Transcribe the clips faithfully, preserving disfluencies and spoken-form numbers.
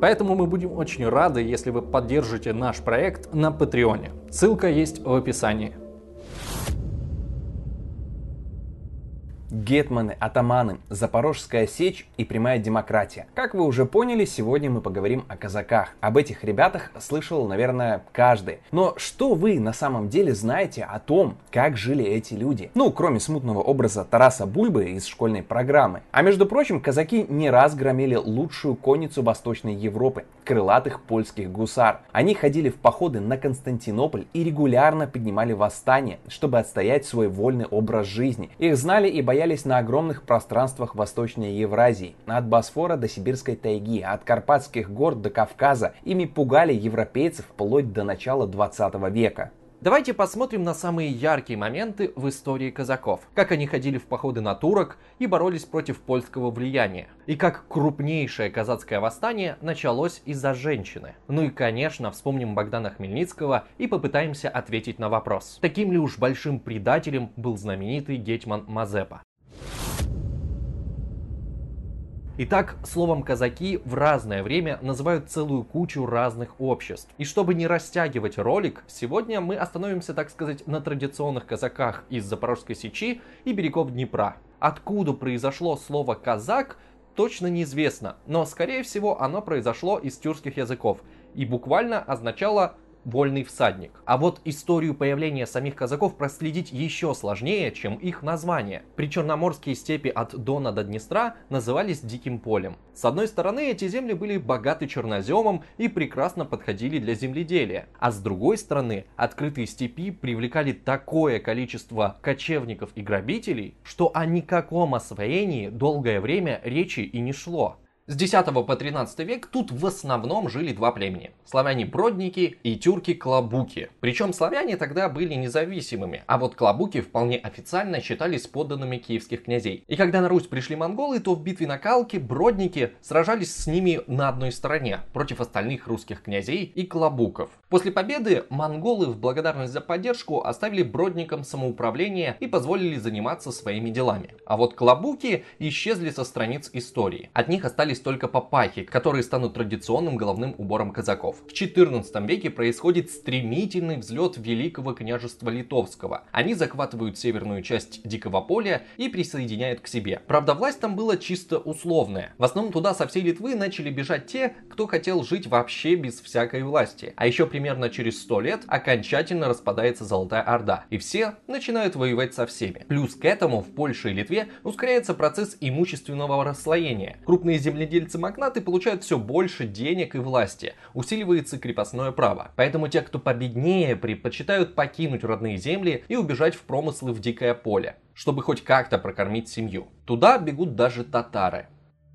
поэтому мы будем очень рады, если вы поддержите наш проект на Патреоне. Ссылка есть в описании. Гетманы, атаманы, Запорожская сечь и прямая демократия. Как вы уже поняли, сегодня мы поговорим о казаках. Об этих ребятах слышал, наверное, каждый. Но что вы на самом деле знаете о том, как жили эти люди? Ну, кроме смутного образа Тараса Бульбы из школьной программы. А между прочим, казаки не раз громили лучшую конницу Восточной Европы – крылатых польских гусар. Они ходили в походы на Константинополь и регулярно поднимали восстания, чтобы отстоять свой вольный образ жизни. Их знали и боялись на огромных пространствах Восточной Евразии, от Босфора до Сибирской тайги, от Карпатских гор до Кавказа. Ими пугали европейцев вплоть до начала двадцатого века. Давайте посмотрим на самые яркие моменты в истории казаков. Как они ходили в походы на турок и боролись против польского влияния. И как крупнейшее казацкое восстание началось из-за женщины. Ну и, конечно, вспомним Богдана Хмельницкого и попытаемся ответить на вопрос. Таким ли уж большим предателем был знаменитый гетман Мазепа? Итак, словом «казаки» в разное время называют целую кучу разных обществ. И чтобы не растягивать ролик, сегодня мы остановимся, так сказать, на традиционных казаках из Запорожской сечи и берегов Днепра. Откуда произошло слово «казак», точно неизвестно, но, скорее всего, оно произошло из тюркских языков и буквально означало «вольный всадник». А вот историю появления самих казаков проследить еще сложнее, чем их название. Причерноморские степи от Дона до Днестра назывались Диким Полем. С одной стороны, эти земли были богаты черноземом и прекрасно подходили для земледелия. А с другой стороны, открытые степи привлекали такое количество кочевников и грабителей, что о никаком освоении долгое время речи и не шло. С десятого по тринадцатый век тут в основном жили два племени – славяне-бродники и тюрки-клобуки. Причем славяне тогда были независимыми, а вот клобуки вполне официально считались подданными киевских князей. И когда на Русь пришли монголы, то в битве на Калке бродники сражались с ними на одной стороне против остальных русских князей и клобуков. После победы монголы в благодарность за поддержку оставили бродникам самоуправление и позволили заниматься своими делами. А вот клобуки исчезли со страниц истории. От них остались только папахи, которые станут традиционным головным убором казаков. В четырнадцатом веке происходит стремительный взлет Великого княжества Литовского. Они захватывают северную часть Дикого Поля и присоединяют к себе. Правда, власть там была чисто условная. В основном туда со всей Литвы начали бежать те, кто хотел жить вообще без всякой власти. А еще примерно через сто лет окончательно распадается Золотая Орда, и все начинают воевать со всеми. Плюс к этому в Польше и Литве ускоряется процесс имущественного расслоения. Крупные земли Земледельцы-магнаты получают все больше денег и власти, усиливается крепостное право. Поэтому те, кто победнее, предпочитают покинуть родные земли и убежать в промыслы в Дикое Поле, чтобы хоть как-то прокормить семью. Туда бегут даже татары.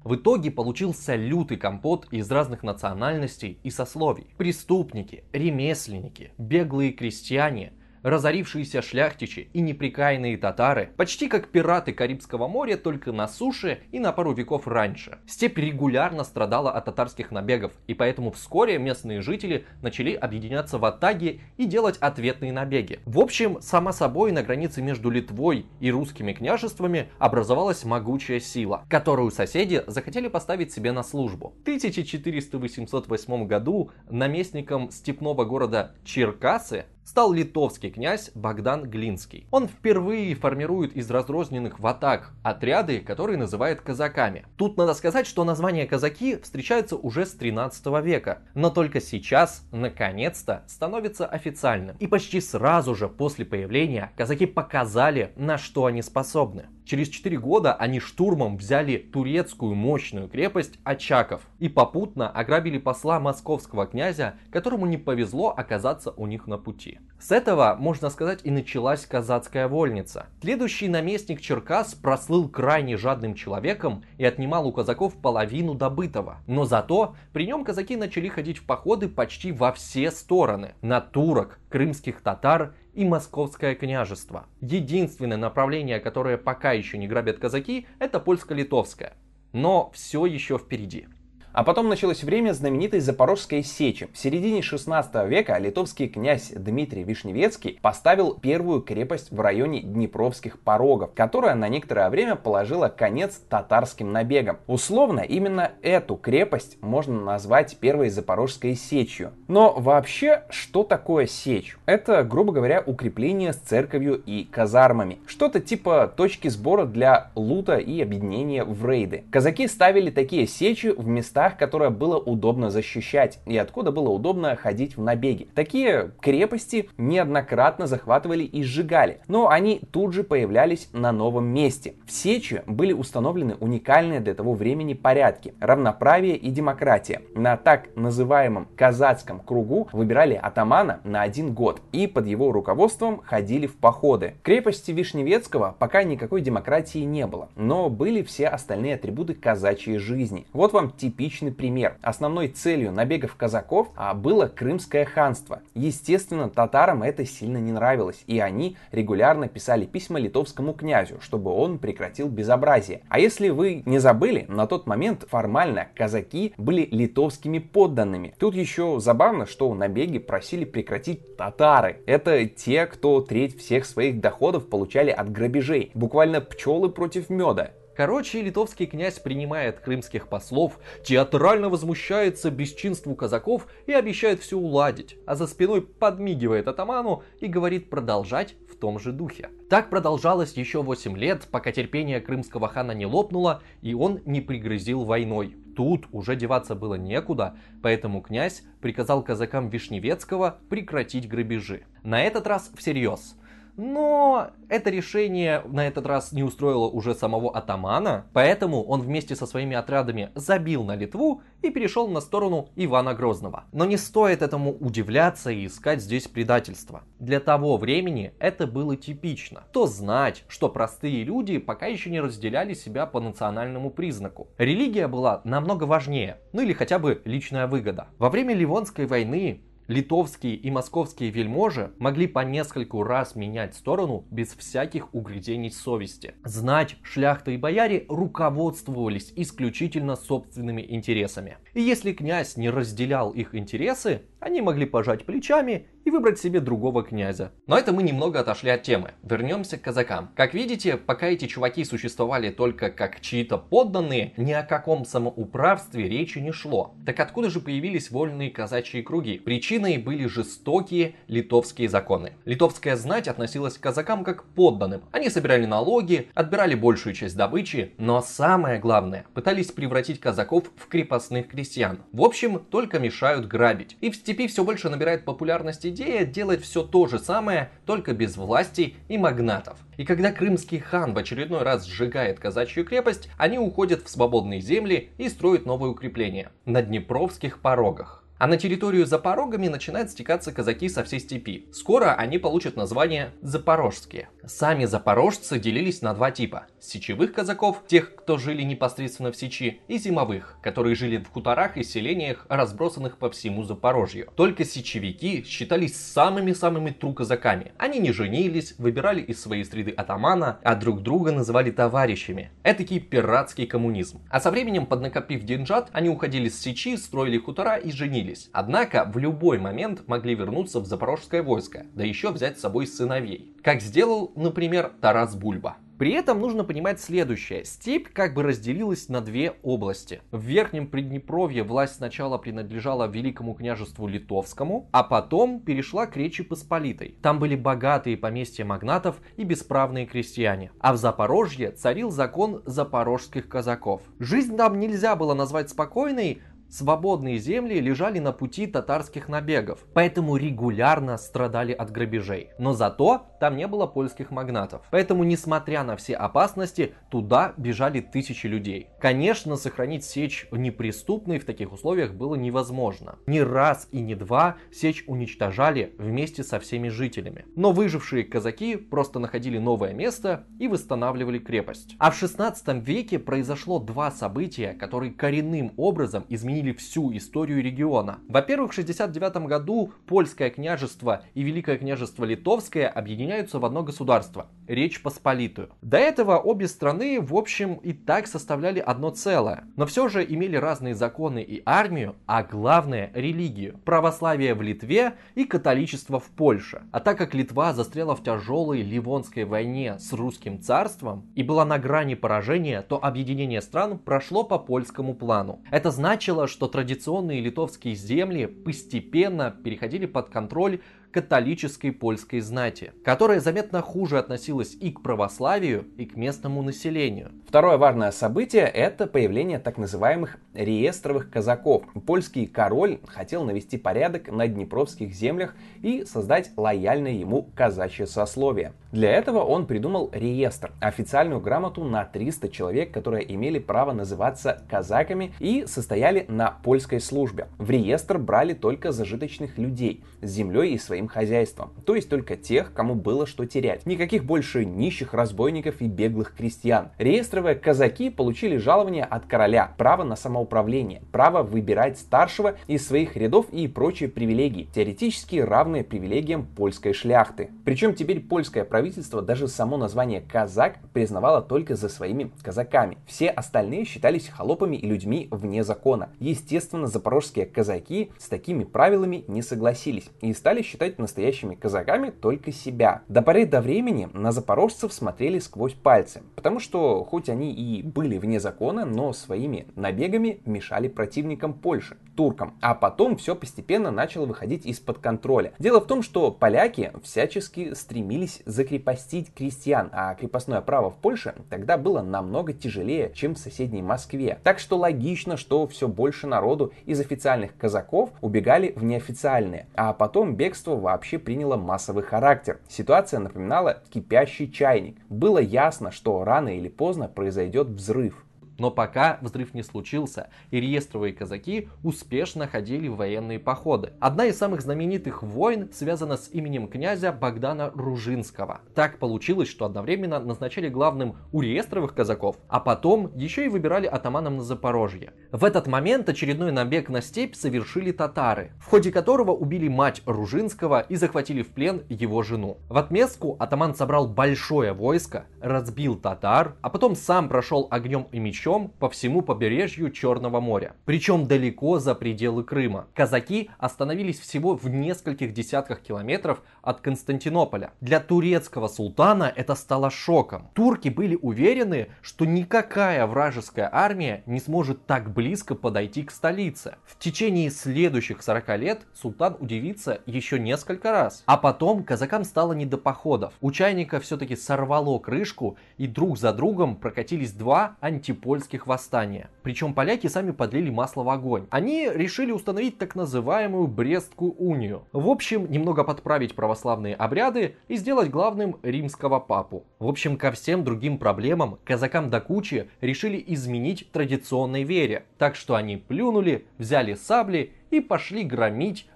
В итоге получился лютый компот из разных национальностей и сословий. Преступники, ремесленники, беглые крестьяне, разорившиеся шляхтичи и неприкаянные татары, почти как пираты Карибского моря, только на суше и на пару веков раньше. Степь регулярно страдала от татарских набегов, и поэтому вскоре местные жители начали объединяться в атаги и делать ответные набеги. В общем, само собой, на границе между Литвой и русскими княжествами образовалась могучая сила, которую соседи захотели поставить себе на службу. В тысяча четыреста восемьдесят восьмом году наместником степного города Черкасы стал литовский князь Богдан Глинский. Он впервые формирует из разрозненных ватаг отряды, которые называют казаками. Тут надо сказать, что название казаки встречается уже с тринадцатого века, но только сейчас, наконец-то, становится официальным. И почти сразу же после появления казаки показали, на что они способны. Через четыре года они штурмом взяли турецкую мощную крепость Очаков и попутно ограбили посла московского князя, которому не повезло оказаться у них на пути. С этого, можно сказать, и началась казацкая вольница. Следующий наместник Черкас прослыл крайне жадным человеком и отнимал у казаков половину добытого. Но зато при нем казаки начали ходить в походы почти во все стороны. На турок, крымских татар и Московское княжество. Единственное направление, которое пока еще не грабят казаки, это польско-литовское. Но все еще впереди. А потом началось время знаменитой Запорожской сечи. В середине шестнадцатого века литовский князь Дмитрий Вишневецкий поставил первую крепость в районе Днепровских порогов, которая на некоторое время положила конец татарским набегам. Условно, именно эту крепость можно назвать первой Запорожской сечью. Но вообще, что такое сечь? Это, грубо говоря, укрепление с церковью и казармами. Что-то типа точки сбора для лута и объединения в рейды. Казаки ставили такие сечи в местах, которое было удобно защищать и откуда было удобно ходить в набеги. Такие крепости неоднократно захватывали и сжигали, но они тут же появлялись на новом месте. В сечи были установлены уникальные для того времени порядки, равноправие и демократия. На так называемом казацком кругу выбирали атамана на один год и под его руководством ходили в походы. В крепости Вишневецкого пока никакой демократии не было, но были все остальные атрибуты казачьей жизни. Вот вам типичный пример. Основной целью набегов казаков было Крымское ханство. Естественно, татарам это сильно не нравилось, и они регулярно писали письма литовскому князю, чтобы он прекратил безобразие. А если вы не забыли, на тот момент формально казаки были литовскими подданными. Тут еще забавно, что набеги просили прекратить татары. Это те, кто треть всех своих доходов получали от грабежей. Буквально пчелы против меда. Короче, литовский князь принимает крымских послов, театрально возмущается бесчинству казаков и обещает все уладить, а за спиной подмигивает атаману и говорит продолжать в том же духе. Так продолжалось еще восемь лет, пока терпение крымского хана не лопнуло и он не пригрозил войной. Тут уже деваться было некуда, поэтому князь приказал казакам Вишневецкого прекратить грабежи. На этот раз всерьез. Но это решение на этот раз не устроило уже самого атамана, поэтому он вместе со своими отрядами забил на Литву и перешел на сторону Ивана Грозного. Но не стоит этому удивляться и искать здесь предательство. Для того времени это было типично. То знать, что простые люди пока еще не разделяли себя по национальному признаку. Религия была намного важнее, ну или хотя бы личная выгода. Во время Ливонской войны литовские и московские вельможи могли по нескольку раз менять сторону без всяких угрызений совести. Знать, шляхта и бояре руководствовались исключительно собственными интересами. И если князь не разделял их интересы, они могли пожать плечами и выбрать себе другого князя. Но это мы немного отошли от темы. Вернемся к казакам. Как видите, пока эти чуваки существовали только как чьи-то подданные, ни о каком самоуправстве речи не шло. Так откуда же появились вольные казачьи круги? Причиной были жестокие литовские законы. Литовская знать относилась к казакам как к подданным. Они собирали налоги, отбирали большую часть добычи, но самое главное, пытались превратить казаков в крепостных крестьян. В общем, только мешают грабить. И в степи все больше набирает популярность идея делать все то же самое, только без власти и магнатов. И когда крымский хан в очередной раз сжигает казачью крепость, они уходят в свободные земли и строят новые укрепления на Днепровских порогах. А на территорию за порогами начинают стекаться казаки со всей степи. Скоро они получат название запорожские. Сами запорожцы делились на два типа. Сечевых казаков, тех, кто жили непосредственно в сечи, и зимовых, которые жили в хуторах и селениях, разбросанных по всему Запорожью. Только сечевики считались самыми-самыми true казаками. Они не женились, выбирали из своей среды атамана, а друг друга называли товарищами. Этакий пиратский коммунизм. А со временем, поднакопив деньжат, они уходили с сечи, строили хутора и женились. Однако в любой момент могли вернуться в запорожское войско, да еще взять с собой сыновей. Как сделал, например, Тарас Бульба. При этом нужно понимать следующее. Степь как бы разделилась на две области. В Верхнем Приднепровье власть сначала принадлежала Великому княжеству Литовскому, а потом перешла к Речи Посполитой. Там были богатые поместья магнатов и бесправные крестьяне. А в Запорожье царил закон запорожских казаков. Жизнь там нельзя было назвать спокойной. Свободные земли лежали на пути татарских набегов, поэтому регулярно страдали от грабежей. Но зато там не было польских магнатов. Поэтому, несмотря на все опасности, туда бежали тысячи людей. Конечно, сохранить сечь неприступной в таких условиях было невозможно. Не раз и не два сечь уничтожали вместе со всеми жителями. Но выжившие казаки просто находили новое место и восстанавливали крепость. А в шестнадцатом веке произошло два события, которые коренным образом изменили хранили всю историю региона. Во-первых, в шестьдесят девятом году Польское княжество и Великое княжество Литовское объединяются в одно государство – Речь Посполитую. До этого обе страны, в общем, и так составляли одно целое, но все же имели разные законы и армию, а главное – религию. Православие в Литве и католичество в Польше. А так как Литва застряла в тяжелой Ливонской войне с русским царством и была на грани поражения, то объединение стран прошло по польскому плану. Это значило, что традиционные литовские земли постепенно переходили под контроль католической польской знати, которая заметно хуже относилась и к православию, и к местному населению. Второе важное событие – это появление так называемых реестровых казаков. Польский король хотел навести порядок на днепровских землях и создать лояльное ему казачье сословие. Для этого он придумал реестр, официальную грамоту на триста человек, которые имели право называться казаками и состояли на польской службе. В реестр брали только зажиточных людей с землей и своей им хозяйством, то есть только тех, кому было что терять. Никаких больше нищих, разбойников и беглых крестьян. Реестровые казаки получили жалование от короля, право на самоуправление, право выбирать старшего из своих рядов и прочие привилегии, теоретически равные привилегиям польской шляхты. Причем теперь польское правительство даже само название «казак» признавало только за своими казаками. Все остальные считались холопами и людьми вне закона. Естественно, запорожские казаки с такими правилами не согласились и стали считать настоящими казаками только себя. До поры до времени на запорожцев смотрели сквозь пальцы, потому что хоть они и были вне закона, но своими набегами мешали противникам Польши, туркам, а потом все постепенно начало выходить из-под контроля. Дело в том, что поляки всячески стремились закрепостить крестьян, а крепостное право в Польше тогда было намного тяжелее, чем в соседней Москве. Так что логично, что все больше народу из официальных казаков убегали в неофициальные, а потом бегство вообще приняло массовый характер. Ситуация напоминала кипящий чайник. Было ясно, что рано или поздно произойдет взрыв. Но пока взрыв не случился, и реестровые казаки успешно ходили в военные походы. Одна из самых знаменитых войн связана с именем князя Богдана Ружинского. Так получилось, что одновременно назначали главным у реестровых казаков, а потом еще и выбирали атаманом на Запорожье. В этот момент очередной набег на степь совершили татары, в ходе которого убили мать Ружинского и захватили в плен его жену. В отместку атаман собрал большое войско, разбил татар, а потом сам прошел огнем и мечом по всему побережью Черного моря, причем далеко за пределы Крыма. Казаки остановились всего в нескольких десятках километров от Константинополя. Для турецкого султана это стало шоком. Турки были уверены, что никакая вражеская армия не сможет так близко подойти к столице. В течение следующих сорока лет султан удивится еще несколько раз. А потом казакам стало не до походов. У чайника все-таки сорвало крышку, и друг за другом прокатились два антипольских восстания. Причем поляки сами подлили масло в огонь. Они решили установить так называемую Брестскую унию. В общем, немного подправить православные обряды и сделать главным римского папу. В общем, ко всем другим проблемам казакам до кучи решили изменить традиционной вере. Так что они плюнули, взяли сабли и пошли громить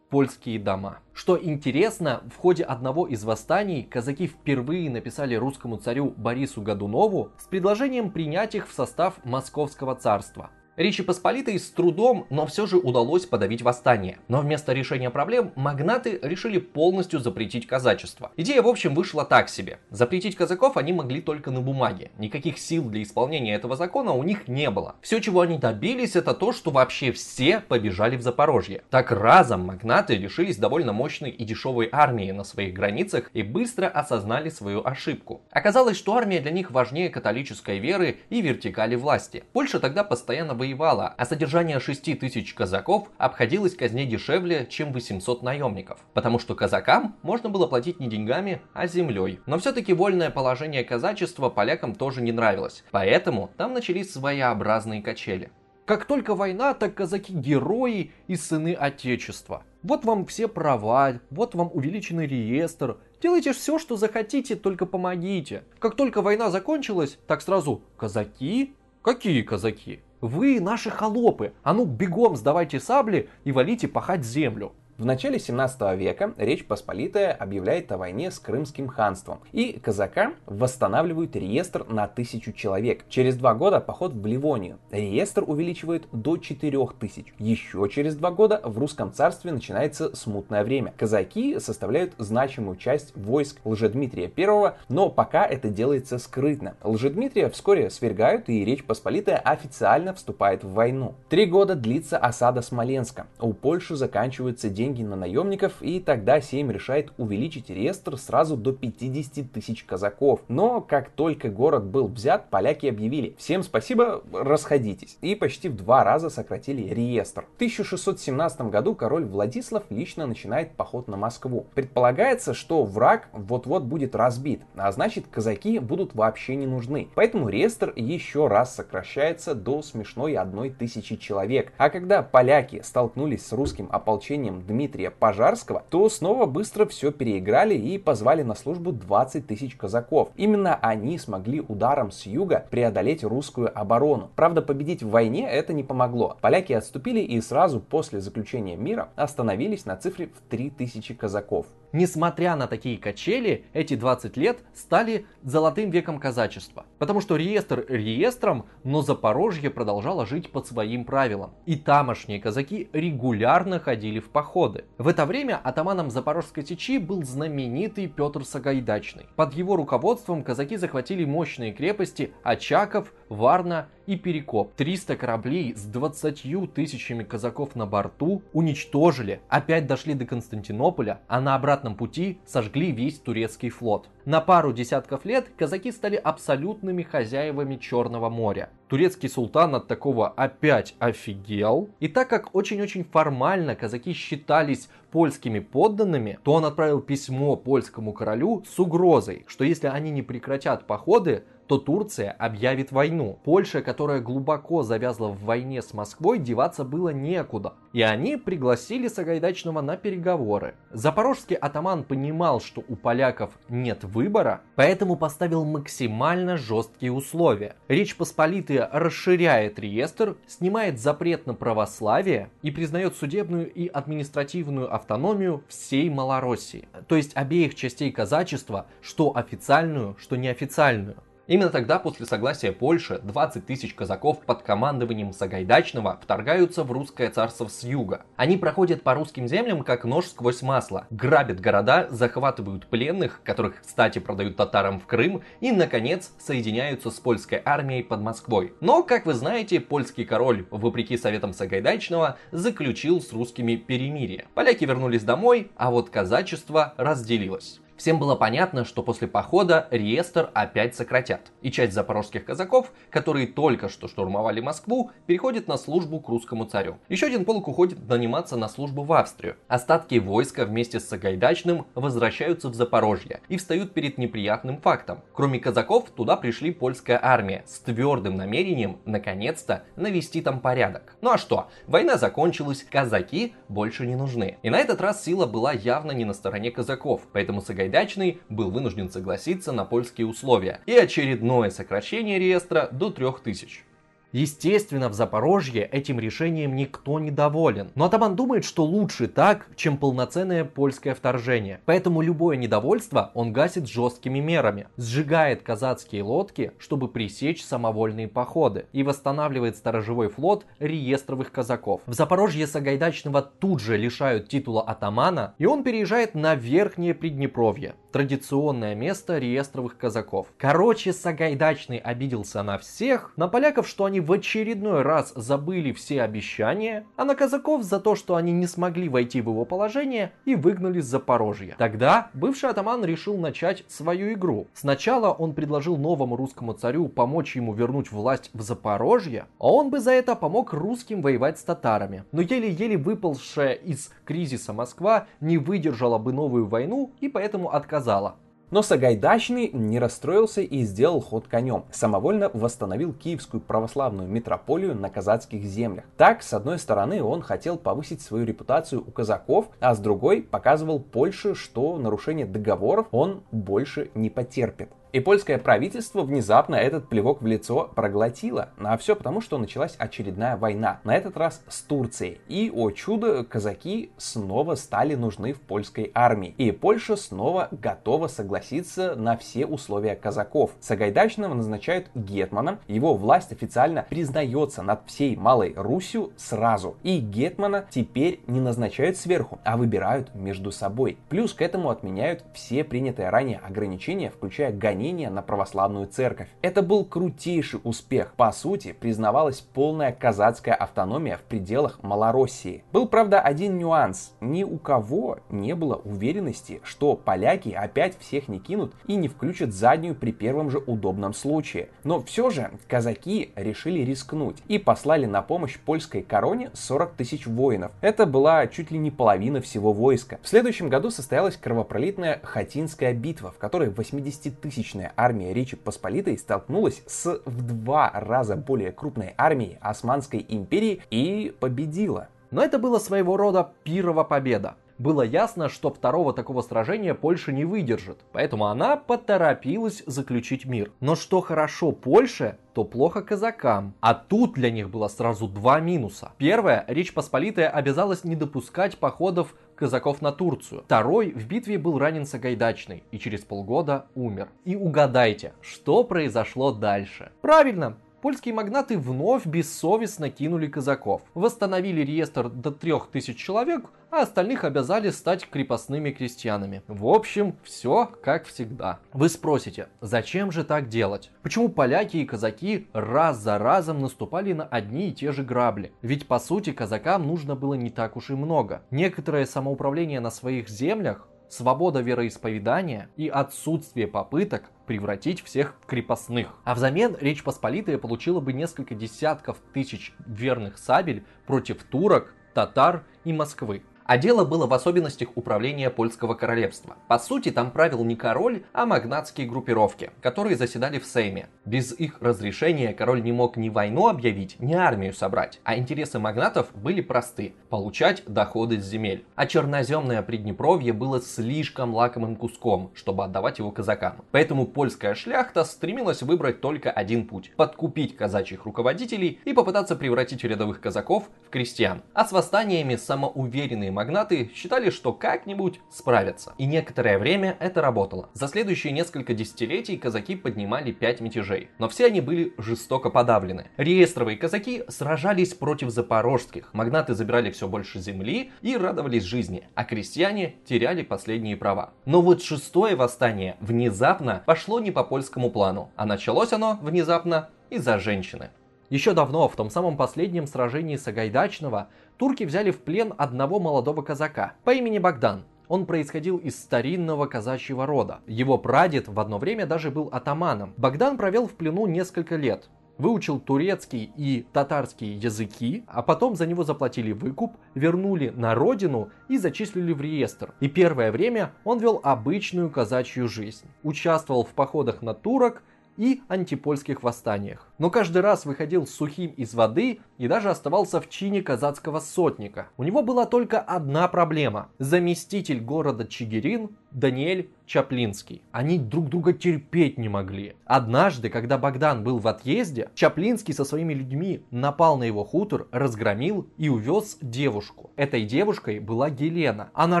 польские дома. Что интересно, в ходе одного из восстаний казаки впервые написали русскому царю Борису Годунову с предложением принять их в состав Московского царства. Речи Посполитой с трудом, но все же удалось подавить восстание. Но вместо решения проблем магнаты решили полностью запретить казачество. Идея, в общем, вышла так себе. Запретить казаков они могли только на бумаге. Никаких сил для исполнения этого закона у них не было. Все, чего они добились, это то, что вообще все побежали в Запорожье. Так разом магнаты лишились довольно мощной и дешевой армии на своих границах и быстро осознали свою ошибку. Оказалось, что армия для них важнее католической веры и вертикали власти. Польша тогда постоянно воевала. А содержание шести тысяч казаков обходилось казне дешевле, чем восемьсот наемников. Потому что казакам можно было платить не деньгами, а землей. Но все-таки вольное положение казачества полякам тоже не нравилось. Поэтому там начались своеобразные качели. Как только война, так казаки герои и сыны Отечества. Вот вам все права, вот вам увеличенный реестр. Делайте все, что захотите, только помогите. Как только война закончилась, так сразу казаки? Какие казаки? Вы наши холопы, а ну бегом сдавайте сабли и валите пахать землю. В начале семнадцатого века Речь Посполитая объявляет о войне с Крымским ханством, и казакам восстанавливают реестр на тысячу человек. Через два года поход в Ливонию. Реестр увеличивает до четырёх тысяч. Еще через два года в Русском царстве начинается смутное время. Казаки составляют значимую часть войск Лжедмитрия Первого, но пока это делается скрытно. Лжедмитрия вскоре свергают, и Речь Посполитая официально вступает в войну. Три года длится осада Смоленска. У Польши заканчиваются деньги на наемников, и тогда Сейм решает увеличить реестр сразу до пятидесяти тысяч казаков. Но как только город был взят, поляки объявили: всем спасибо, расходитесь, и почти в два раза сократили реестр. В тысяча шестьсот семнадцатом году король Владислав лично начинает поход на Москву. Предполагается, что враг вот-вот будет разбит, а значит казаки будут вообще не нужны, поэтому реестр еще раз сокращается до смешной одной тысячи человек. А когда поляки столкнулись с русским ополчением Дмитрия Пожарского, то снова быстро все переиграли и позвали на службу двадцать тысяч казаков. Именно они смогли ударом с юга преодолеть русскую оборону. Правда, победить в войне это не помогло. Поляки отступили и сразу после заключения мира остановились на цифре в три тысячи казаков. Несмотря на такие качели, эти двадцать лет стали золотым веком казачества. Потому что реестр реестром, но Запорожье продолжало жить под своим правилом. И тамошние казаки регулярно ходили в походы. В это время атаманом Запорожской сечи был знаменитый Петр Сагайдачный. Под его руководством казаки захватили мощные крепости Очаков, Варна и Перекоп. триста кораблей с двадцатью тысячами казаков на борту уничтожили, опять дошли до Константинополя, а на обратном пути сожгли весь турецкий флот. На пару десятков лет казаки стали абсолютными хозяевами Черного моря. Турецкий султан от такого опять офигел. И так как очень-очень формально казаки считались польскими подданными, то он отправил письмо польскому королю с угрозой, что если они не прекратят походы, то Турция объявит войну. Польша, которая глубоко завязла в войне с Москвой, деваться было некуда. И они пригласили Сагайдачного на переговоры. Запорожский атаман понимал, что у поляков нет выбора, поэтому поставил максимально жесткие условия. Речь Посполитая расширяет реестр, снимает запрет на православие и признает судебную и административную автономию всей Малороссии. То есть обеих частей казачества, что официальную, что неофициальную. Именно тогда, после согласия Польши, двадцать тысяч казаков под командованием Сагайдачного вторгаются в русское царство с юга. Они проходят по русским землям как нож сквозь масло, грабят города, захватывают пленных, которых, кстати, продают татарам в Крым, и, наконец, соединяются с польской армией под Москвой. Но, как вы знаете, польский король, вопреки советам Сагайдачного, заключил с русскими перемирие. Поляки вернулись домой, а вот казачество разделилось. Всем было понятно, что после похода реестр опять сократят, и часть запорожских казаков, которые только что штурмовали Москву, переходит на службу к русскому царю. Еще один полк уходит наниматься на службу в Австрию. Остатки войска вместе с Сагайдачным возвращаются в Запорожье и встают перед неприятным фактом. Кроме казаков, туда пришли польская армия с твердым намерением, наконец-то, навести там порядок. Ну а что? Война закончилась, казаки больше не нужны. И на этот раз сила была явно не на стороне казаков, поэтому Сагайдачный Сагайдачный был вынужден согласиться на польские условия и очередное сокращение реестра до трёх тысяч. Естественно, в Запорожье этим решением никто не доволен. Но атаман думает, что лучше так, чем полноценное польское вторжение. Поэтому любое недовольство он гасит жесткими мерами. Сжигает казацкие лодки, чтобы пресечь самовольные походы. И восстанавливает сторожевой флот реестровых казаков. В Запорожье Сагайдачного тут же лишают титула атамана, и он переезжает на Верхнее Приднепровье. Традиционное место реестровых казаков. Короче, Сагайдачный обиделся на всех, на поляков, что они в очередной раз забыли все обещания, а на казаков за то, что они не смогли войти в его положение и выгнали с Запорожья. Тогда бывший атаман решил начать свою игру. Сначала он предложил новому русскому царю помочь ему вернуть власть в Запорожье, а он бы за это помог русским воевать с татарами. Но еле-еле выползшая из кризиса Москва не выдержала бы новую войну и поэтому отказала. Но Сагайдачный не расстроился и сделал ход конем. Самовольно восстановил Киевскую православную митрополию на казацких землях. Так, с одной стороны, он хотел повысить свою репутацию у казаков, а с другой показывал Польше, что нарушение договоров он больше не потерпит. И польское правительство внезапно этот плевок в лицо проглотило. А все потому, что началась очередная война, на этот раз с Турцией. И, о чудо, казаки снова стали нужны в польской армии. И Польша снова готова согласиться на все условия казаков. Сагайдачного назначают гетманом, его власть официально признается над всей Малой Русью сразу. И гетмана теперь не назначают сверху, а выбирают между собой. Плюс к этому отменяют все принятые ранее ограничения, включая гонения на православную церковь. Это был крутейший успех. По сути, признавалась полная казацкая автономия в пределах Малороссии. Был, правда, один нюанс. Ни у кого не было уверенности, что поляки опять всех не кинут и не включат заднюю при первом же удобном случае. Но все же казаки решили рискнуть и послали на помощь польской короне сорок тысяч воинов. Это была чуть ли не половина всего войска. В следующем году состоялась кровопролитная Хотинская битва, в которой восьмидесятитысячная армия Речи Посполитой столкнулась с в два раза более крупной армией Османской империи и победила. Но это было своего рода пирова победа. Было ясно, что второго такого сражения Польша не выдержит, поэтому она поторопилась заключить мир. Но что хорошо Польше, то плохо казакам. А тут для них было сразу два минуса. Первое, Речь Посполитая обязалась не допускать походов казаков на Турцию. Второй, в битве был ранен Сагайдачный и через полгода умер. И угадайте, что произошло дальше? Правильно! Польские магнаты вновь бессовестно кинули казаков, восстановили реестр до трёх тысяч человек, а остальных обязали стать крепостными крестьянами. В общем, все как всегда. Вы спросите, зачем же так делать? Почему поляки и казаки раз за разом наступали на одни и те же грабли? Ведь по сути казакам нужно было не так уж и много. Некоторое самоуправление на своих землях, свобода вероисповедания и отсутствие попыток превратить всех в крепостных. А взамен Речь Посполитая получила бы несколько десятков тысяч верных сабель против турок, татар и Москвы. А дело было в особенностях управления польского королевства. По сути, там правил не король, а магнатские группировки, которые заседали в Сейме. Без их разрешения король не мог ни войну объявить, ни армию собрать. А интересы магнатов были просты – получать доходы с земель. А черноземное Приднепровье было слишком лакомым куском, чтобы отдавать его казакам. Поэтому польская шляхта стремилась выбрать только один путь – подкупить казачьих руководителей и попытаться превратить рядовых казаков в крестьян. А с восстаниями самоуверенные магнаты считали, что как-нибудь справятся. И некоторое время это работало. За следующие несколько десятилетий казаки поднимали пять мятежей, но все они были жестоко подавлены. Реестровые казаки сражались против запорожских, магнаты забирали все больше земли и радовались жизни, а крестьяне теряли последние права. Но вот шестое восстание внезапно пошло не по польскому плану, а началось оно внезапно из-за женщины. Еще давно, в том самом последнем сражении Сагайдачного, турки взяли в плен одного молодого казака по имени Богдан. Он происходил из старинного казачьего рода. Его прадед в одно время даже был атаманом. Богдан провел в плену несколько лет. Выучил турецкий и татарский языки, а потом за него заплатили выкуп, вернули на родину и зачислили в реестр. И первое время он вел обычную казачью жизнь. Участвовал в походах на турок и антипольских восстаниях. Но каждый раз выходил сухим из воды и даже оставался в чине казацкого сотника. У него была только одна проблема. Заместитель города Чигирин Даниэль Чаплинский. Они друг друга терпеть не могли. Однажды, когда Богдан был в отъезде, Чаплинский со своими людьми напал на его хутор, разгромил и увез девушку. Этой девушкой была Гелена. Она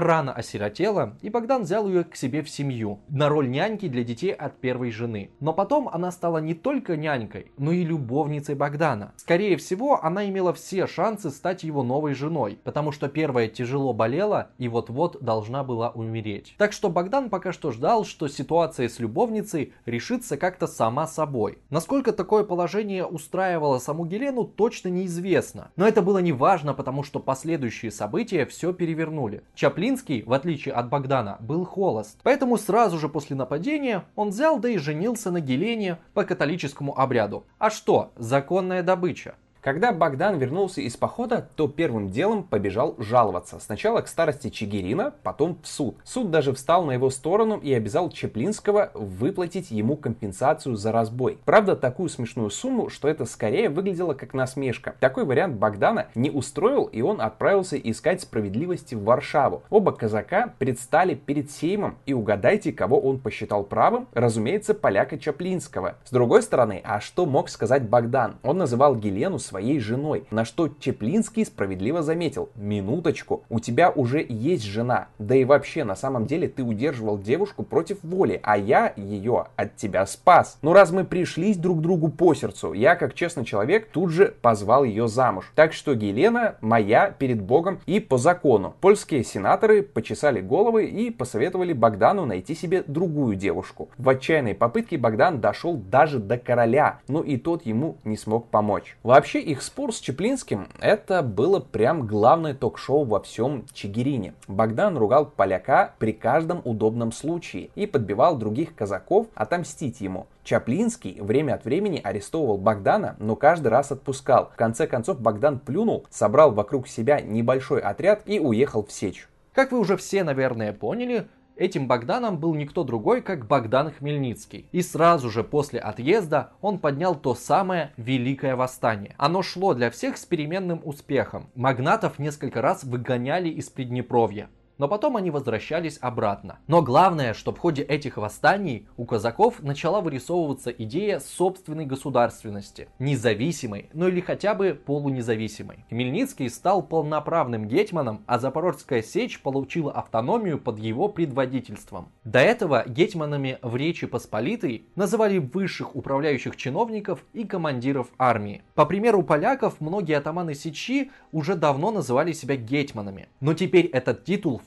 рано осиротела, и Богдан взял ее к себе в семью на роль няньки для детей от первой жены. Но потом она стала не только нянькой, но и любовницей Богдана. Скорее всего, она имела все шансы стать его новой женой, потому что первая тяжело болела и вот-вот должна была умереть. Так что Богдан пока что ждал, что ситуация с любовницей решится как-то сама собой. Насколько такое положение устраивало саму Гелену, точно неизвестно. Но это было неважно, потому что последующие события все перевернули. Чаплинский, в отличие от Богдана, был холост. Поэтому сразу же после нападения он взял да и женился на Гелене по католическому обряду. А что, законная добыча. Когда Богдан вернулся из похода, то первым делом побежал жаловаться. Сначала к старосте Чигирина, потом в суд. Суд даже встал на его сторону и обязал Чаплинского выплатить ему компенсацию за разбой. Правда, такую смешную сумму, что это скорее выглядело как насмешка. Такой вариант Богдана не устроил, и он отправился искать справедливости в Варшаву. Оба казака предстали перед сеймом, и угадайте, кого он посчитал правым? Разумеется, поляка Чаплинского. С другой стороны, а что мог сказать Богдан? Он называл Гелену своей женой, на что Чаплинский справедливо заметил: минуточку, у тебя уже есть жена, да и вообще на самом деле ты удерживал девушку против воли, а я ее от тебя спас. Ну раз мы пришлись друг другу по сердцу, я как честный человек тут же позвал ее замуж, так что Гелена моя перед Богом и по закону. Польские сенаторы почесали головы и посоветовали Богдану найти себе другую девушку. В отчаянной попытке Богдан дошел даже до короля, но и тот ему не смог помочь. Вообще их спор с Чаплинским – это было прям главное ток-шоу во всем Чигирине. Богдан ругал поляка при каждом удобном случае и подбивал других казаков отомстить ему. Чаплинский время от времени арестовывал Богдана, но каждый раз отпускал. В конце концов Богдан плюнул, собрал вокруг себя небольшой отряд и уехал в Сечь. Как вы уже все, наверное, поняли, этим Богданом был никто другой, как Богдан Хмельницкий. И сразу же после отъезда он поднял то самое Великое Восстание. Оно шло для всех с переменным успехом. Магнатов несколько раз выгоняли из Приднепровья, но потом они возвращались обратно. Но главное, что в ходе этих восстаний у казаков начала вырисовываться идея собственной государственности. Независимой, ну или хотя бы полунезависимой. Хмельницкий стал полноправным гетманом, а Запорожская сечь получила автономию под его предводительством. До этого гетманами в Речи Посполитой называли высших управляющих чиновников и командиров армии. По примеру поляков, многие атаманы сечи уже давно называли себя гетманами. Но теперь этот титул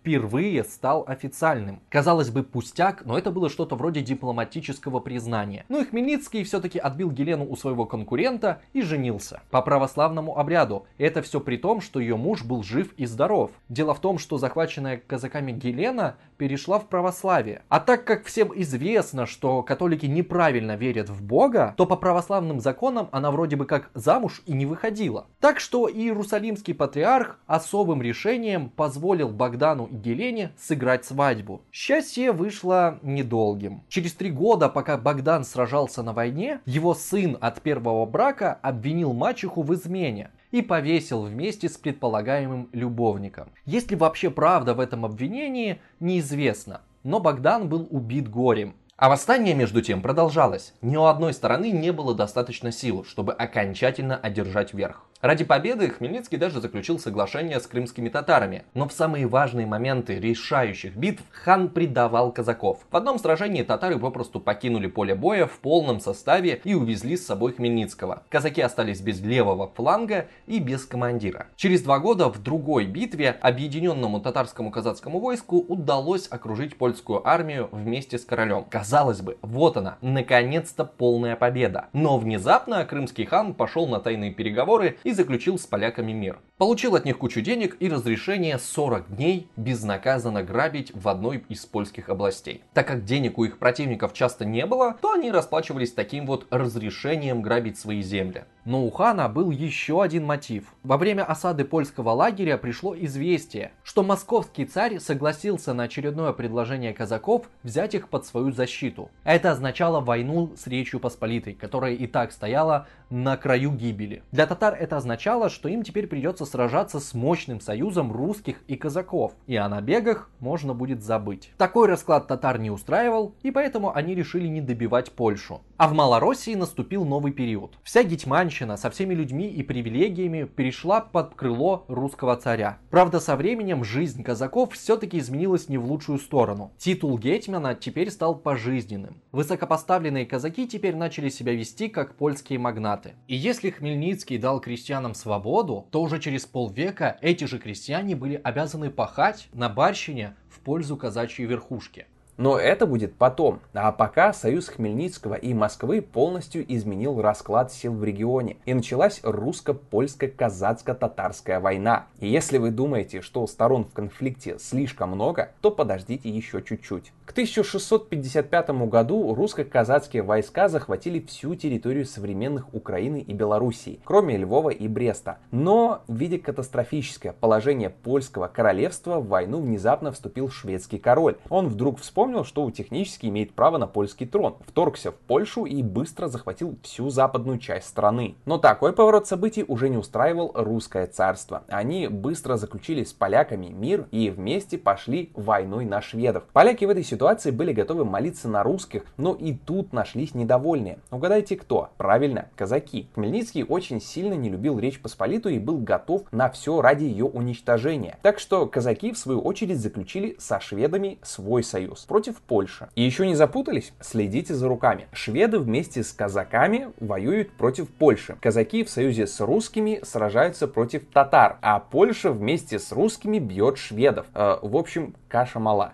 впервые стал официальным. Казалось бы, пустяк, но это было что-то вроде дипломатического признания. Ну и Хмельницкий все-таки отбил Гелену у своего конкурента и женился. По православному обряду. И это все при том, что ее муж был жив и здоров. Дело в том, что захваченная казаками Гелена перешла в православие. А так как всем известно, что католики неправильно верят в Бога, то по православным законам она вроде бы как замуж и не выходила. Так что иерусалимский патриарх особым решением позволил Богдану и Гелене сыграть свадьбу. Счастье вышло недолгим. Через три года, пока Богдан сражался на войне, его сын от первого брака обвинил мачеху в измене и повесил вместе с предполагаемым любовником. Есть ли вообще правда в этом обвинении, неизвестно, но Богдан был убит горем. А восстание, между тем, продолжалось. Ни у одной стороны не было достаточно сил, чтобы окончательно одержать верх. Ради победы Хмельницкий даже заключил соглашение с крымскими татарами. Но в самые важные моменты решающих битв хан предавал казаков. В одном сражении татары попросту покинули поле боя в полном составе и увезли с собой Хмельницкого. Казаки остались без левого фланга и без командира. Через два года в другой битве объединенному татарскому казацкому войску удалось окружить польскую армию вместе с королем. Казалось бы, вот она, наконец-то полная победа. Но внезапно крымский хан пошел на тайные переговоры и заключил с поляками мир. Получил от них кучу денег и разрешение сорок дней безнаказанно грабить в одной из польских областей. Так как денег у их противников часто не было, то они расплачивались таким вот разрешением грабить свои земли. Но у хана был еще один мотив. Во время осады польского лагеря пришло известие, что московский царь согласился на очередное предложение казаков взять их под свою защиту. Защиту. Это означало войну с Речью Посполитой, которая и так стояла на краю гибели. Для татар это означало, что им теперь придется сражаться с мощным союзом русских и казаков, и о набегах можно будет забыть. Такой расклад татар не устраивал, и поэтому они решили не добивать Польшу. А в Малороссии наступил новый период. Вся гетьманщина со всеми людьми и привилегиями перешла под крыло русского царя. Правда, со временем жизнь казаков все-таки изменилась не в лучшую сторону. Титул гетьмана теперь стал пожизненным. жизненным. Высокопоставленные казаки теперь начали себя вести как польские магнаты. И если Хмельницкий дал крестьянам свободу, то уже через полвека эти же крестьяне были обязаны пахать на барщине в пользу казачьей верхушки. Но это будет потом. А пока союз Хмельницкого и Москвы полностью изменил расклад сил в регионе, и началась русско-польско-казацко-татарская война. И если вы думаете, что сторон в конфликте слишком много, то подождите еще чуть-чуть. К тысяча шестьсот пятьдесят пятому году русско-казацкие войска захватили всю территорию современных Украины и Белоруссии, кроме Львова и Бреста. Но, видя катастрофическое положение польского королевства, в войну внезапно вступил шведский король. Он вдруг вспомнил, что технически имеет право на польский трон, вторгся в Польшу и быстро захватил всю западную часть страны. Но такой поворот событий уже не устраивал русское царство. Они быстро заключили с поляками мир и вместе пошли войной на шведов. Поляки в этой ситуации были готовы молиться на русских, но и тут нашлись недовольные. Угадайте кто? Правильно, казаки. Хмельницкий очень сильно не любил Речь Посполитую и был готов на все ради ее уничтожения. Так что казаки в свою очередь заключили со шведами свой союз против Польши. И еще не запутались? Следите за руками. Шведы вместе с казаками воюют против Польши. Казаки в союзе с русскими сражаются против татар, а Польша вместе с русскими бьет шведов. Э, в общем, каша мала.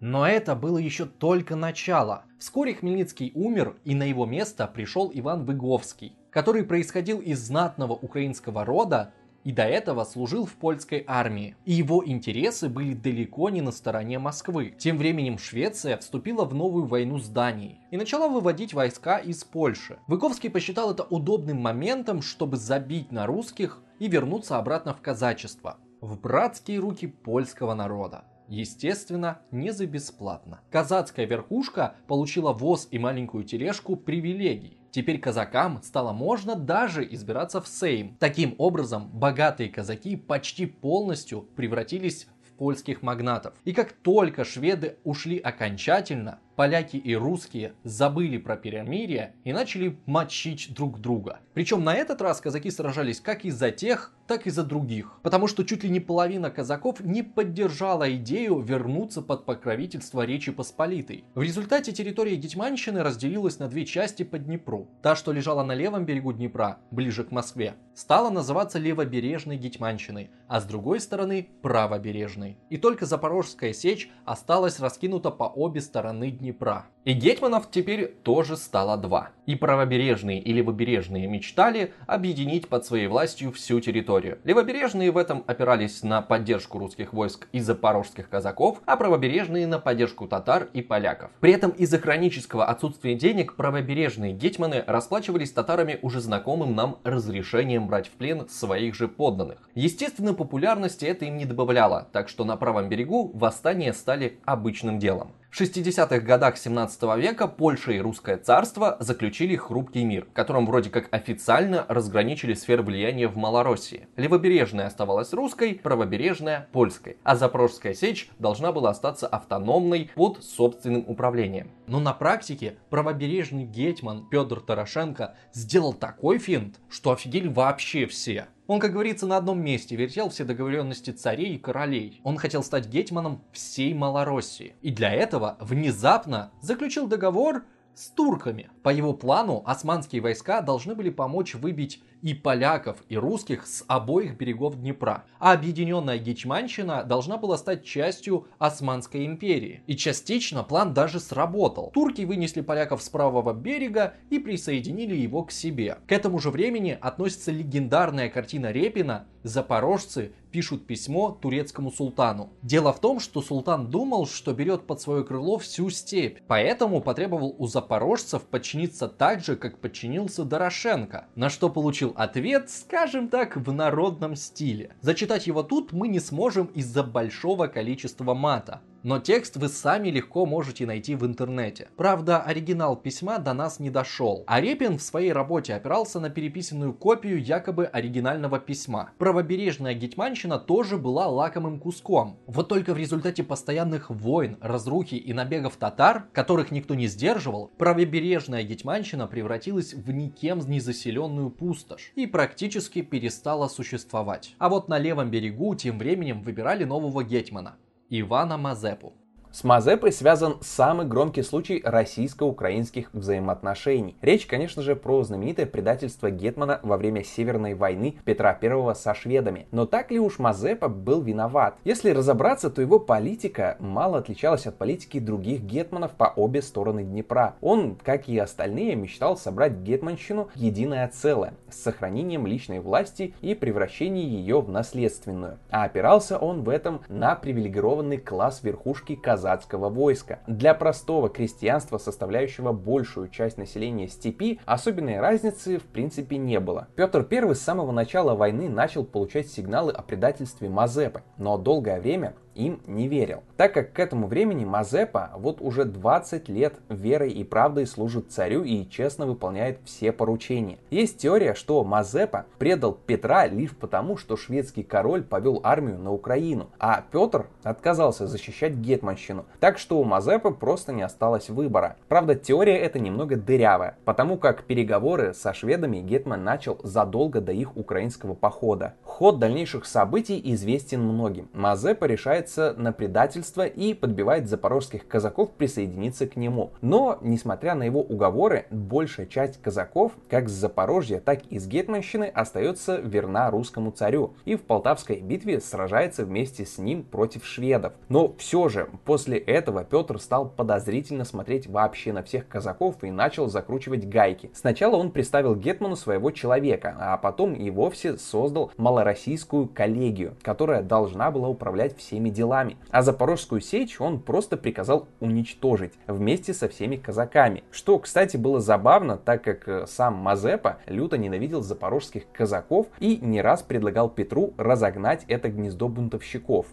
Но это было еще только начало. Вскоре Хмельницкий умер, и на его место пришел Иван Выговский, который происходил из знатного украинского рода и до этого служил в польской армии. И его интересы были далеко не на стороне Москвы. Тем временем Швеция вступила в новую войну с Данией и начала выводить войска из Польши. Выговский посчитал это удобным моментом, чтобы забить на русских и вернуться обратно в казачество, в братские руки польского народа. Естественно, не за бесплатно. Казацкая верхушка получила воз и маленькую тележку привилегий. Теперь казакам стало можно даже избираться в Сейм. Таким образом, богатые казаки почти полностью превратились в польских магнатов. И как только шведы ушли окончательно, поляки и русские забыли про перемирие и начали мочить друг друга. Причем на этот раз казаки сражались как из-за тех, так и за других. Потому что чуть ли не половина казаков не поддержала идею вернуться под покровительство Речи Посполитой. В результате территория Гетманщины разделилась на две части по Днепру. Та, что лежала на левом берегу Днепра, ближе к Москве, стала называться Левобережной Гетманщиной, а с другой стороны Правобережной. И только Запорожская сечь осталась раскинута по обе стороны Днепра. И гетманов теперь тоже стало два. И правобережные, и левобережные мечтали объединить под своей властью всю территорию. Левобережные в этом опирались на поддержку русских войск и запорожских казаков, а правобережные на поддержку татар и поляков. При этом из-за хронического отсутствия денег правобережные гетманы расплачивались татарами уже знакомым нам разрешением брать в плен своих же подданных. Естественно, популярности это им не добавляло, так что на правом берегу восстания стали обычным делом. В шестидесятых годах семнадцатого века Польша и Русское царство заключили хрупкий мир, которым вроде как официально разграничили сферы влияния в Малороссии. Левобережная оставалась русской, правобережная – польской, а Запорожская сечь должна была остаться автономной под собственным управлением. Но на практике правобережный гетман Петр Дорошенко сделал такой финт, что офигели вообще все. Он, как говорится, на одном месте вертел все договоренности царей и королей. Он хотел стать гетманом всей Малороссии. И для этого внезапно заключил договор с турками. По его плану османские войска должны были помочь выбить и поляков, и русских с обоих берегов Днепра. А объединенная Гетманщина должна была стать частью Османской империи. И частично план даже сработал. Турки вынесли поляков с правого берега и присоединили его к себе. К этому же времени относится легендарная картина Репина «Запорожцы пишут письмо турецкому султану». Дело в том, что султан думал, что берет под свое крыло всю степь, поэтому потребовал у запорожцев подчиниться так же, как подчинился Дорошенко, на что получил ответ, скажем так, в народном стиле. Зачитать его тут мы не сможем из-за большого количества мата. Но текст вы сами легко можете найти в интернете. Правда, оригинал письма до нас не дошел. А Репин в своей работе опирался на переписанную копию якобы оригинального письма. Правобережная гетманщина тоже была лакомым куском. Вот только в результате постоянных войн, разрухи и набегов татар, которых никто не сдерживал, правобережная гетманщина превратилась в никем не заселенную пустошь и практически перестала существовать. А вот на левом берегу тем временем выбирали нового гетмана — Ивана Мазепу. С Мазепой связан самый громкий случай российско-украинских взаимоотношений. Речь, конечно же, про знаменитое предательство гетмана во время Северной войны Петра Первого со шведами. Но так ли уж Мазепа был виноват? Если разобраться, то его политика мало отличалась от политики других гетманов по обе стороны Днепра. Он, как и остальные, мечтал собрать гетманщину в единое целое, с сохранением личной власти и превращением ее в наследственную. А опирался он в этом на привилегированный класс верхушки казаков. казацкого войска. Для простого крестьянства, составляющего большую часть населения степи, особенной разницы в принципе не было. Петр Первый с самого начала войны начал получать сигналы о предательстве Мазепы, но долгое время им не верил, так как к этому времени Мазепа вот уже двадцать лет верой и правдой служит царю и честно выполняет все поручения. Есть теория, что Мазепа предал Петра лишь потому, что шведский король повел армию на Украину, а Петр отказался защищать гетманщину, так что у Мазепы просто не осталось выбора. Правда, теория эта немного дырявая, потому как переговоры со шведами гетман начал задолго до их украинского похода. Ход дальнейших событий известен многим. Мазепа решает на предательство и подбивает запорожских казаков присоединиться к нему. Но, несмотря на его уговоры, большая часть казаков, как с Запорожья, так и с гетманщины, остается верна русскому царю и в Полтавской битве сражается вместе с ним против шведов. Но все же, после этого Петр стал подозрительно смотреть вообще на всех казаков и начал закручивать гайки. Сначала он приставил гетману своего человека, а потом и вовсе создал малороссийскую коллегию, которая должна была управлять всеми делами, а Запорожскую сечь он просто приказал уничтожить вместе со всеми казаками. Что, кстати, было забавно, так как сам Мазепа люто ненавидел запорожских казаков и не раз предлагал Петру разогнать это гнездо бунтовщиков.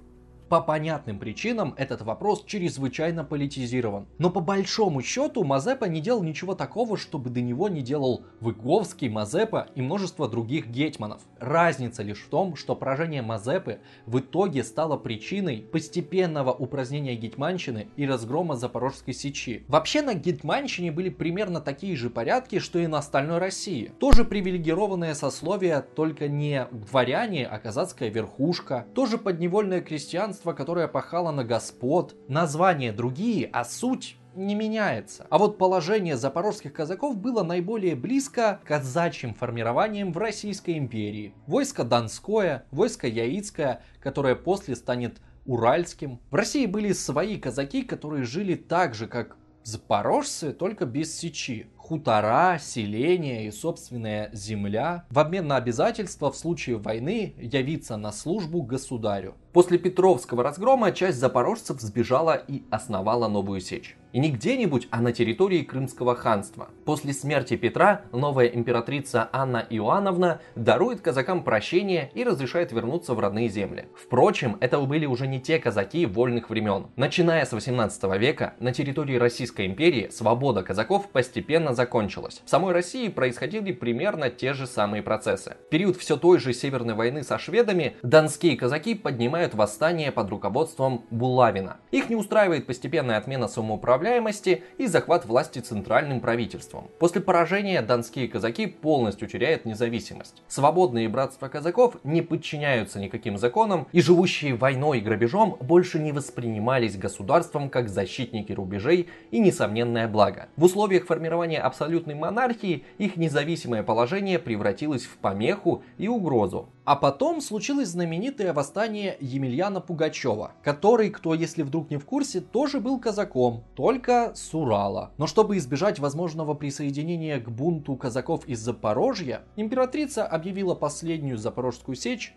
По понятным причинам этот вопрос чрезвычайно политизирован. Но по большому счету Мазепа не делал ничего такого, чтобы до него не делал Выговский, Мазепа и множество других гетманов. Разница лишь в том, что поражение Мазепы в итоге стало причиной постепенного упразднения гетманщины и разгрома Запорожской сечи. Вообще на гетманщине были примерно такие же порядки, что и на остальной России. Тоже привилегированное сословие, только не дворяне, а казацкая верхушка. Тоже подневольное крестьянство, которая пахала на господ. Названия другие, а суть не меняется. А вот положение запорожских казаков было наиболее близко к казачьим формированиям в Российской империи. Войско Донское, войско Яицкое, которое после станет Уральским. В России были свои казаки, которые жили так же, как запорожцы, только без сечи. Хутора, селения и собственная земля в обмен на обязательства в случае войны явиться на службу государю. После Петровского разгрома часть запорожцев сбежала и основала новую сечь. И не где-нибудь, а на территории Крымского ханства. После смерти Петра новая императрица Анна Иоанновна дарует казакам прощение и разрешает вернуться в родные земли. Впрочем, это были уже не те казаки вольных времен. Начиная с восемнадцатого века на территории Российской империи свобода казаков постепенно закончилась. В самой России происходили примерно те же самые процессы. В период все той же Северной войны со шведами донские казаки поднимают восстание под руководством Булавина. Их не устраивает постепенная отмена самоуправляемости и захват власти центральным правительством. После поражения донские казаки полностью теряют независимость. Свободные братства казаков не подчиняются никаким законам, и живущие войной и грабежом больше не воспринимались государством как защитники рубежей и несомненное благо. В условиях формирования абсолютной монархии их независимое положение превратилось в помеху и угрозу. А потом случилось знаменитое восстание Емельяна Пугачева, который, кто если вдруг не в курсе, тоже был казаком, только с Урала. Но чтобы избежать возможного присоединения к бунту казаков из Запорожья, императрица объявила последнюю Запорожскую сечь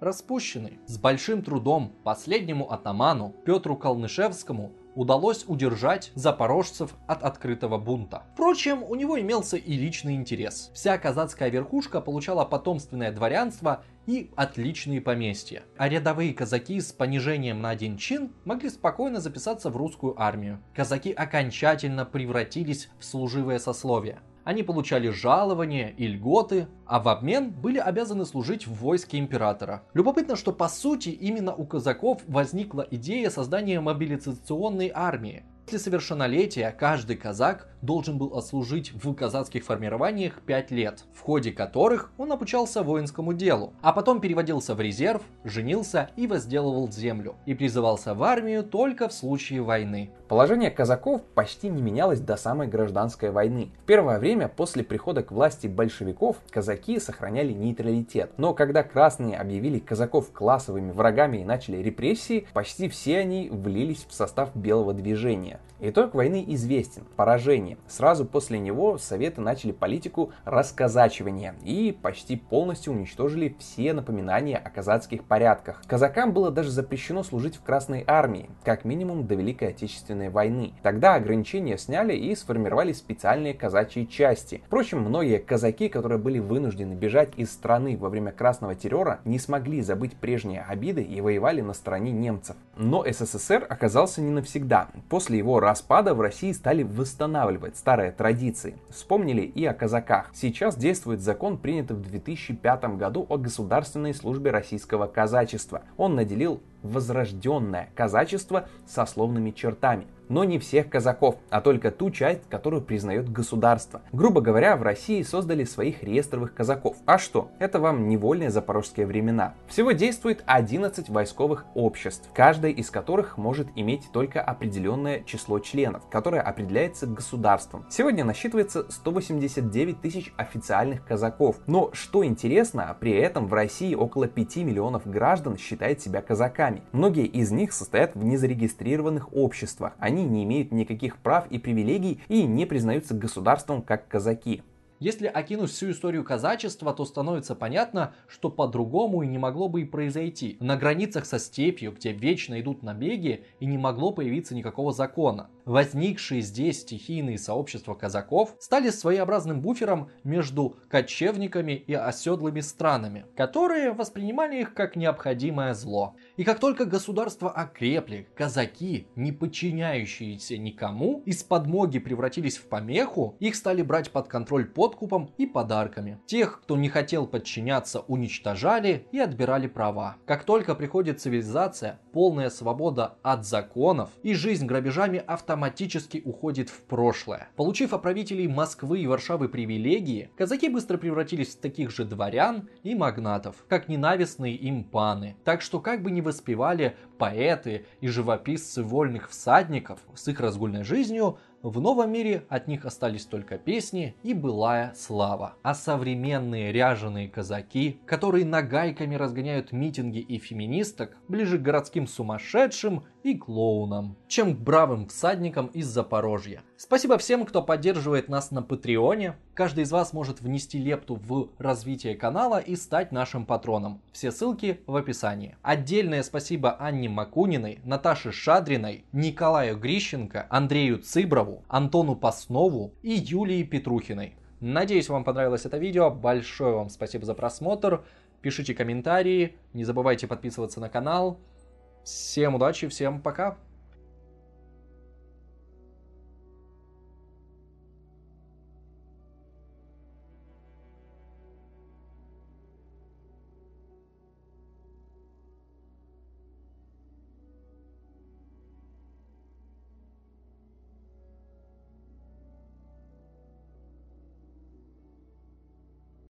распущенной. С большим трудом последнему атаману Петру Калнышевскому удалось удержать запорожцев от открытого бунта. Впрочем, у него имелся и личный интерес. Вся казацкая верхушка получала потомственное дворянство и отличные поместья. А рядовые казаки с понижением на один чин могли спокойно записаться в русскую армию. Казаки окончательно превратились в служивое сословие. Они получали жалования и льготы, а в обмен были обязаны служить в войске императора. Любопытно, что по сути именно у казаков возникла идея создания мобилизационной армии. После совершеннолетия каждый казак должен был отслужить в казацких формированиях пять лет, в ходе которых он обучался воинскому делу, а потом переводился в резерв, женился и возделывал землю, и призывался в армию только в случае войны. Положение казаков почти не менялось до самой гражданской войны. В первое время после прихода к власти большевиков казаки сохраняли нейтралитет, но когда красные объявили казаков классовыми врагами и начали репрессии, почти все они влились в состав белого движения. Итог войны известен – поражение. Сразу после него советы начали политику расказачивания и почти полностью уничтожили все напоминания о казацких порядках. Казакам было даже запрещено служить в Красной армии, как минимум до Великой Отечественной войны. Тогда ограничения сняли и сформировали специальные казачьи части. Впрочем, многие казаки, которые были вынуждены бежать из страны во время красного террора, не смогли забыть прежние обиды и воевали на стороне немцев. Но СССР оказался не навсегда. После его распада в России стали восстанавливать старые традиции. Вспомнили и о казаках. Сейчас действует закон, принятый в две тысячи пятом году, о Государственной службе российского казачества. Он наделил возрожденное казачество сословными чертами. Но не всех казаков, а только ту часть, которую признает государство. Грубо говоря, в России создали своих реестровых казаков. А что? Это вам невольные запорожские времена. Всего действует одиннадцать войсковых обществ, каждое из которых может иметь только определенное число членов, которое определяется государством. Сегодня насчитывается сто восемьдесят девять тысяч официальных казаков. Но что интересно, при этом в России около пяти миллионов граждан считает себя казаками. Многие из них состоят в незарегистрированных обществах. Они не имеют никаких прав и привилегий и не признаются государством как казаки. Если окинуть всю историю казачества, то становится понятно, что по-другому и не могло бы и произойти. На границах со степью, где вечно идут набеги, и не могло появиться никакого закона. Возникшие здесь стихийные сообщества казаков стали своеобразным буфером между кочевниками и оседлыми странами, которые воспринимали их как необходимое зло. И как только государства окрепли, казаки, не подчиняющиеся никому, из подмоги превратились в помеху, их стали брать под контроль подкупом и подарками. Тех, кто не хотел подчиняться, уничтожали и отбирали права. Как только приходит цивилизация, полная свобода от законов, и жизнь грабежами автоматически уходит в прошлое. Получив от правителей Москвы и Варшавы привилегии, казаки быстро превратились в таких же дворян и магнатов, как ненавистные им паны. Так что как бы ни воспевали поэты и живописцы вольных всадников с их разгульной жизнью, в новом мире от них остались только песни и былая слава. А современные ряженые казаки, которые нагайками разгоняют митинги и феминисток, ближе к городским сумасшедшим и клоунам, чем к бравым всадникам из Запорожья. Спасибо всем, кто поддерживает нас на Патреоне. Каждый из вас может внести лепту в развитие канала и стать нашим патроном. Все ссылки в описании. Отдельное спасибо Анне Макуниной, Наташе Шадриной, Николаю Грищенко, Андрею Цыброву, Антону Паснову и Юлии Петрухиной. Надеюсь, вам понравилось это видео. Большое вам спасибо за просмотр. Пишите комментарии. Не забывайте подписываться на канал. Всем удачи, всем пока!